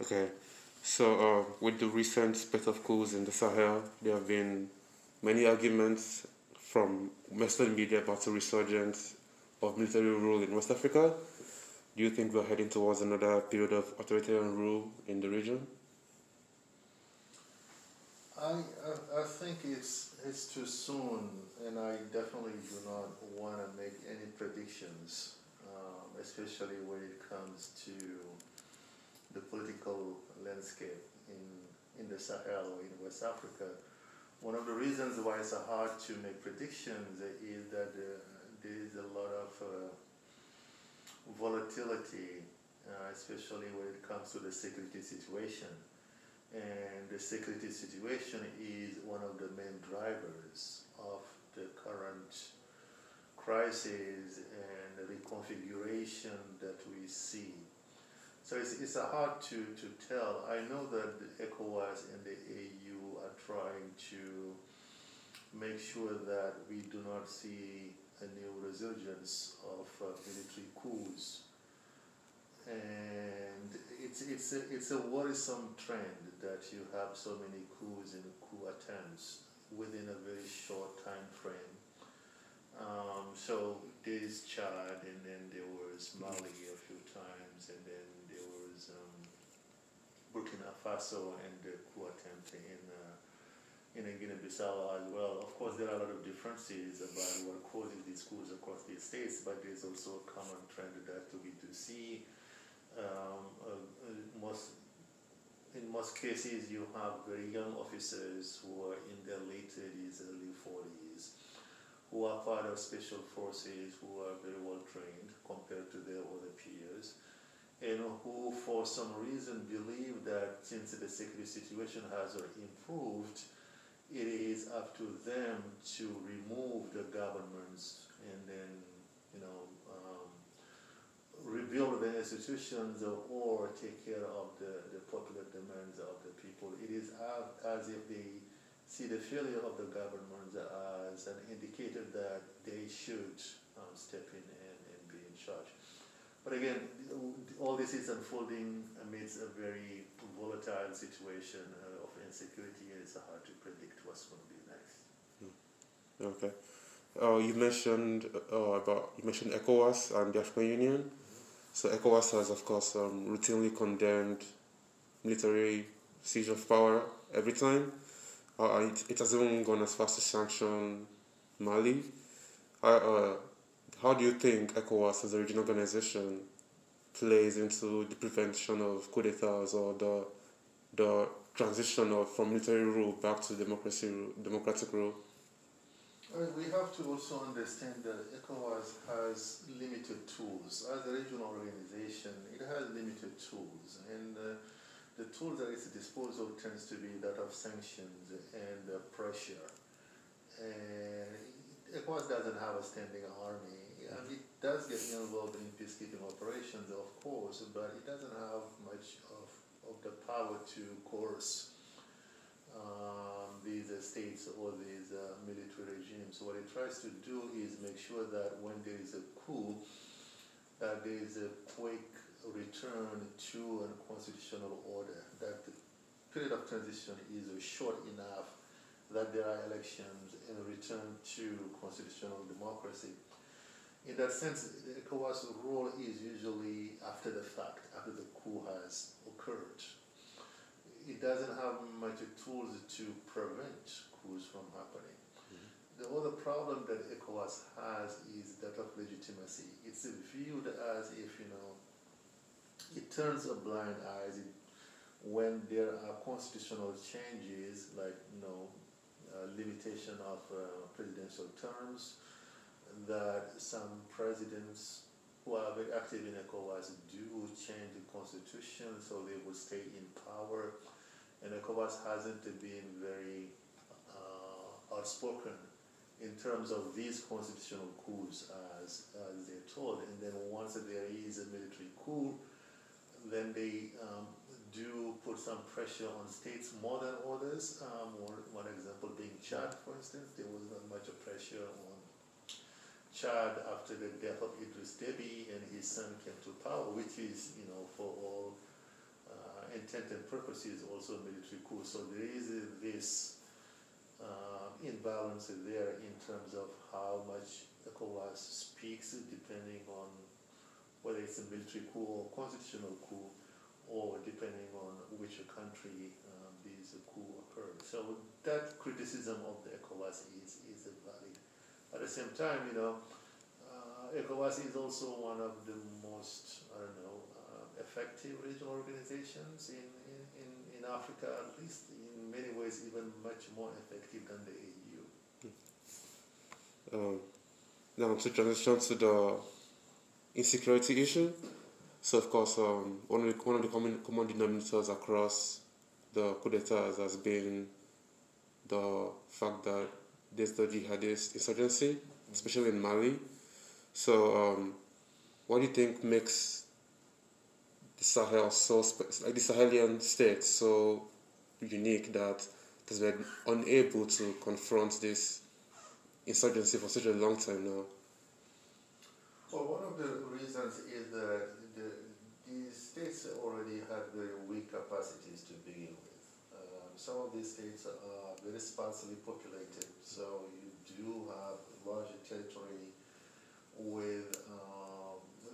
Okay, so with the recent spate of coups in the Sahel, there have been many arguments from Western media about the resurgence of military rule in West Africa. Do you think we're heading towards another period of authoritarian rule in the region? I think it's too soon, and I definitely do not want to make any predictions, especially when it comes to the political landscape in the Sahel, in West Africa. One of the reasons why it's hard to make predictions is that there is a lot of volatility, especially when it comes to the security situation. And the security situation is one of the main drivers of the current crisis and the reconfiguration that we see. So it's hard to tell. I know that the ECOWAS and the AU are trying to make sure that we do not see a new resurgence of military coups. And it's a worrisome trend that you have so many coups and coup attempts within a very short time frame. So there is Chad, and then there was Mali a few times, and then there was Burkina Faso and the coup attempt in Guinea-Bissau as well. Of course, there are a lot of differences about what causes these coups across these states, but there's also a common trend that we do see. In most cases, you have very young officers who are in their late 30s, early 40s, who are part of special forces, who are very well trained compared to their other peers, and who for some reason believe that since the security situation has improved, it is up to them to remove the governments and then, rebuild the institutions or take care of the popular demands of the people. It is as if they see the failure of the government as an indicator that they should step in and be in charge. But again, all this is unfolding amidst a very volatile situation of insecurity, and it's hard to predict what's going to be next. Okay. You mentioned ECOWAS and the African Union. So ECOWAS has, of course, routinely condemned military seizure of power every time. It has even gone as far as to sanction Mali. How do you think ECOWAS as a regional organization plays into the prevention of coup d'etats or the transition from military rule back to democratic rule? We have to also understand that ECOWAS has limited tools. As a regional organization, it has limited tools, and the tools at its disposal tends to be that of sanctions and pressure. And ECOWAS doesn't have a standing army. And it does get involved in peacekeeping operations, of course, but it doesn't have much of the power to coerce these states or these military regimes. What it tries to do is make sure that when there is a coup, that there is a quick return to a constitutional order, that the period of transition is short enough that there are elections and a return to constitutional democracy. In that sense, ECOWAS' role is usually after the fact, after the coup has occurred. It doesn't have much tools to prevent coups from happening. Mm-hmm. The other problem that ECOWAS has is that of legitimacy. It's viewed as if, it turns a blind eye when there are constitutional changes, like limitation of presidential terms, that some presidents who are very active in ECOWAS do change the constitution so they will stay in power. And ECOWAS hasn't been very outspoken in terms of these constitutional coups as they're told. And then once there is a military coup, then they do put some pressure on states more than others. One example being Chad, for instance. There was not much pressure on Chad after the death of Idris Deby and his son came to power, which is, for all intended purposes also a military coup. So there is this imbalance there in terms of how much ECOWAS speaks, depending on whether it's a military coup or constitutional coup, or depending on which country these coup occurred. So that criticism of the ECOWAS is valid. At the same time, ECOWAS is also one of the most, effective regional organizations in Africa, at least in many ways, even much more effective than the AU. Now to transition to the insecurity issue. So of course, one of the common denominators across the coup d'etats has been the fact that there's the jihadist insurgency, especially in Mali. So what do you think makes the Sahel the Sahelian state so unique that has been unable to confront this insurgency for such a long time now? Well, one of the reasons is that these states already have very weak capacities to begin with. Some of these states are very sparsely populated, so you do have larger territory with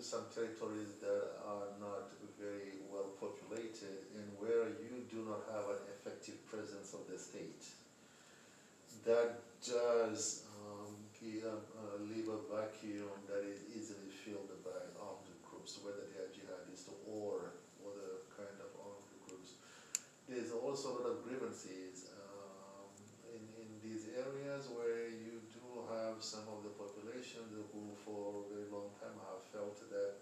some territories that are not very well populated and where you do not have an effective presence of the state. That does leave a vacuum that is easily filled by armed groups, whether they are jihadist or other kind of armed groups. There's also a lot of grievances in these areas where you do have some of the population who for a very long time have felt that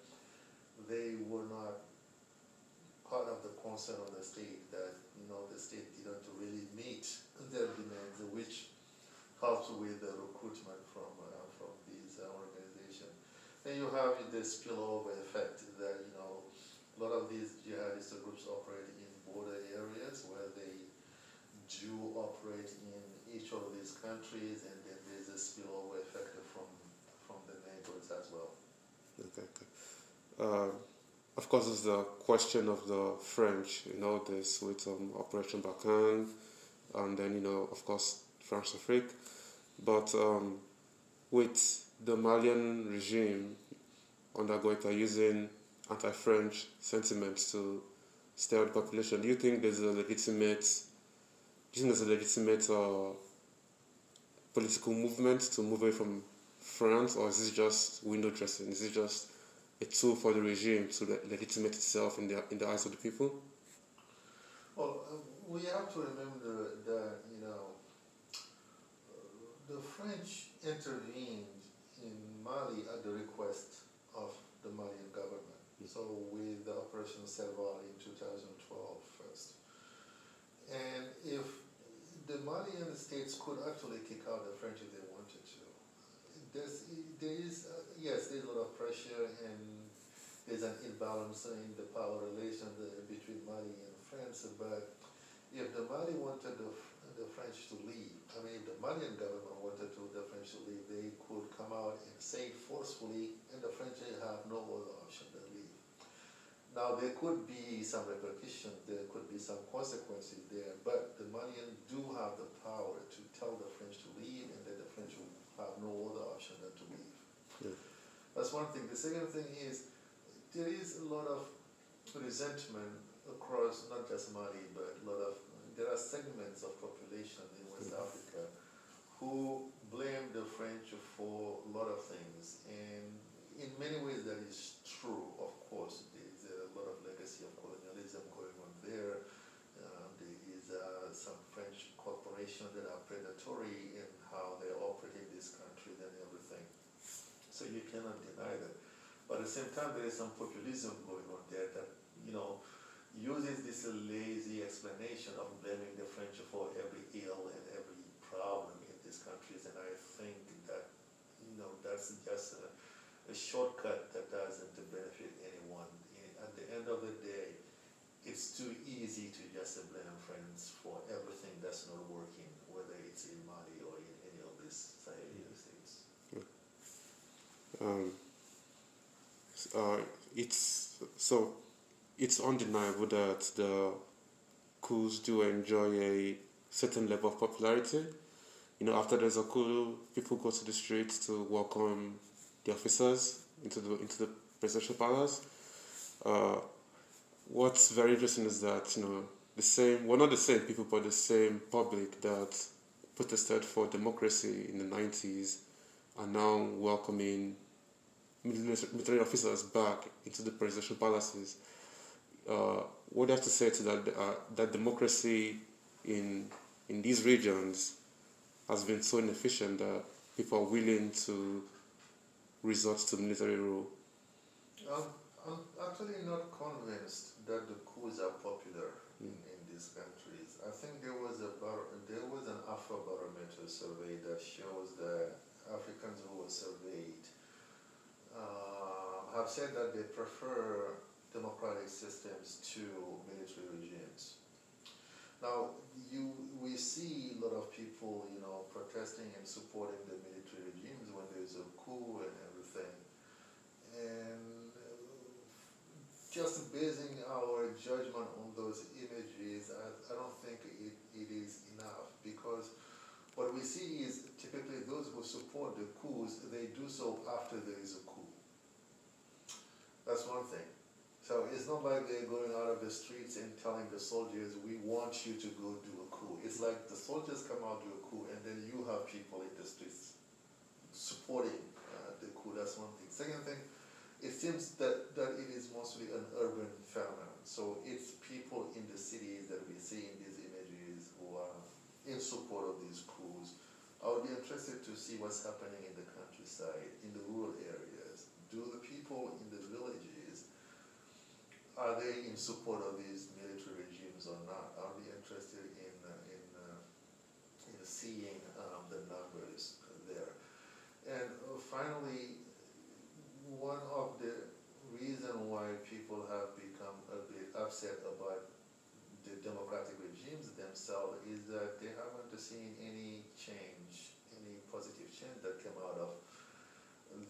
they were not part of the concern of the state, that the state didn't really meet their demands, which helps with the recruitment from these organizations. Then you have the spillover effect that a lot of these jihadist groups operate in border areas where they do operate in each of these countries, and then there's a spillover effect from the neighbors as well. Okay. Of course, there's the question of the French, this with Operation Barkhane, and then, of course, France-Afrique. But with the Malian regime under Goïta using anti-French sentiments to stir up the population, do you think there's a legitimate political movement to move away from France, or is this just window dressing? Is it just a tool for the regime to legitimate itself in the eyes of the people? Well, we have to remember that the French intervened in Mali at the request of the Malian government. Yes. So with the Operation Serval in 2012 first, and if the Malian states could actually kick out the French if they wanted to. There's a lot of pressure, and there's an imbalance in the power relations between Mali and France. But if the Mali wanted the French to leave, if the Malian government wanted the French to leave, they could come out and say forcefully, and the French have no other option than leave. Now, there could be some repercussions, there could be some consequences there, but the Malians do have the power to tell the French to leave, and then the French will have no other option than to leave. Yeah. That's one thing. The second thing is there is a lot of resentment across not just Mali, but there are segments of population in West Africa who blame the French for a lot of things, and in many ways that is true. Of course, there's a lot of legacy of colonialism going on there. There is some French corporations that are predatory in how they operate in this country and everything. So you cannot deny that. But at the same time, there is some populism going on there that, uses this lazy explanation of blaming the French for every ill and every problem in these countries. And I think that, that's just a shortcut that doesn't benefit anyone. At the end of the day, it's too easy to just blame France for everything that's not working, whether it's in Mali or in any of these Sahelian states. it's undeniable that the coups do enjoy a certain level of popularity. You know, after there's a coup, people go to the streets to welcome the officers into the presidential palace. What's very interesting is that, you know, the same public that protested for democracy in the 90s are now welcoming military officers back into the presidential palaces. What I have to say to that, that democracy in these regions has been so inefficient that people are willing to resort to military rule. I'm actually not convinced that the coups are popular in these countries. I think there was an Afrobarometer survey that shows that Africans who were surveyed have said that they prefer democratic systems to military regimes. Now, we see a lot of people, you know, protesting and supporting the military regimes when there's a coup and everything. And just basing our judgment on those images, I don't think it is enough, because what we see is typically those who support the coups, they do so after there is a coup. That's one thing. So it's not like they're going out of the streets and telling the soldiers, we want you to go do a coup. It's like the soldiers come out, do a coup, and then you have people in the streets supporting the coup. That's one thing. Second thing, it seems that it is mostly an urban phenomenon. So it's people in the cities that we see in these images who are in support of these coups. I would be interested to see what's happening in the countryside, in the rural areas. Do the people in the villages, are they in support of these military regimes or not? Are we interested in seeing the numbers there? And finally, one of the reasons why people have become a bit upset about the democratic regimes themselves is that they haven't seen any change, any positive change that came out of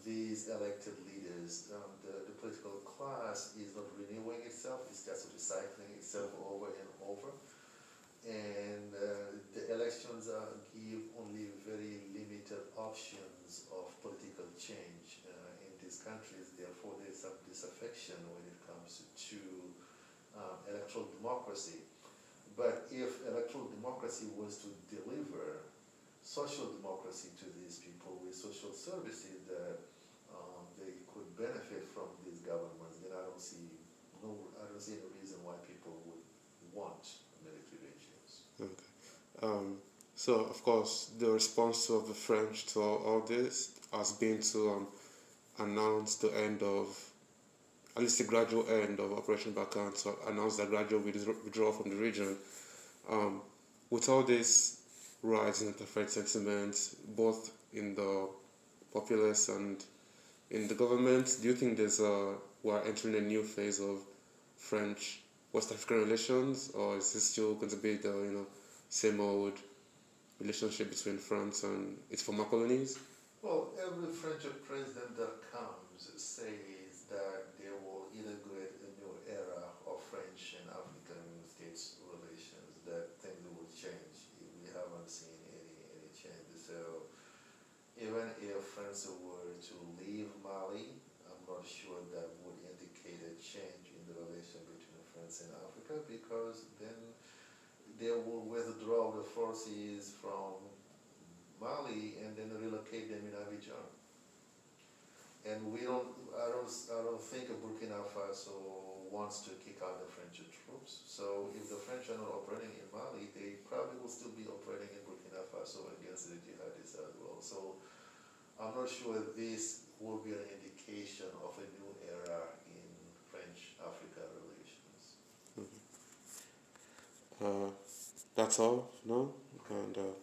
these elected leaders. The political class is not renewing itself, it's just recycling itself over and over. And the elections give only very limited options of political change in these countries. Therefore, there's some disaffection when it comes to electoral democracy. But if electoral democracy was to deliver social democracy to these people with social services that they could benefit from these governments, then I don't see any reason why people would want military regimes. Okay. So of course the response of the French to all this has been to announce the end of, at least the gradual end of Operation Barkhane, so announce the gradual withdrawal from the region. With all this rise in the French sentiment, both in the populace and in the government, do you think we're entering a new phase of French West African relations, or is this still going to be the same old relationship between France and its former colonies? Well, every French president that comes says that they will inaugurate a new era of French and African states relations, that things will change. Haven't seen any changes. So even if France were to leave Mali, I'm not sure that would indicate a change in the relation between France and Africa, because then they will withdraw the forces from Mali and then relocate them in Abidjan. And I don't think Burkina Faso wants to kick out the French troops. So if the French are not operating in Mali, they probably will still be operating in Burkina Faso against the jihadists as well. So I'm not sure this will be an indication of a new era in French-Africa relations. That's all, no? And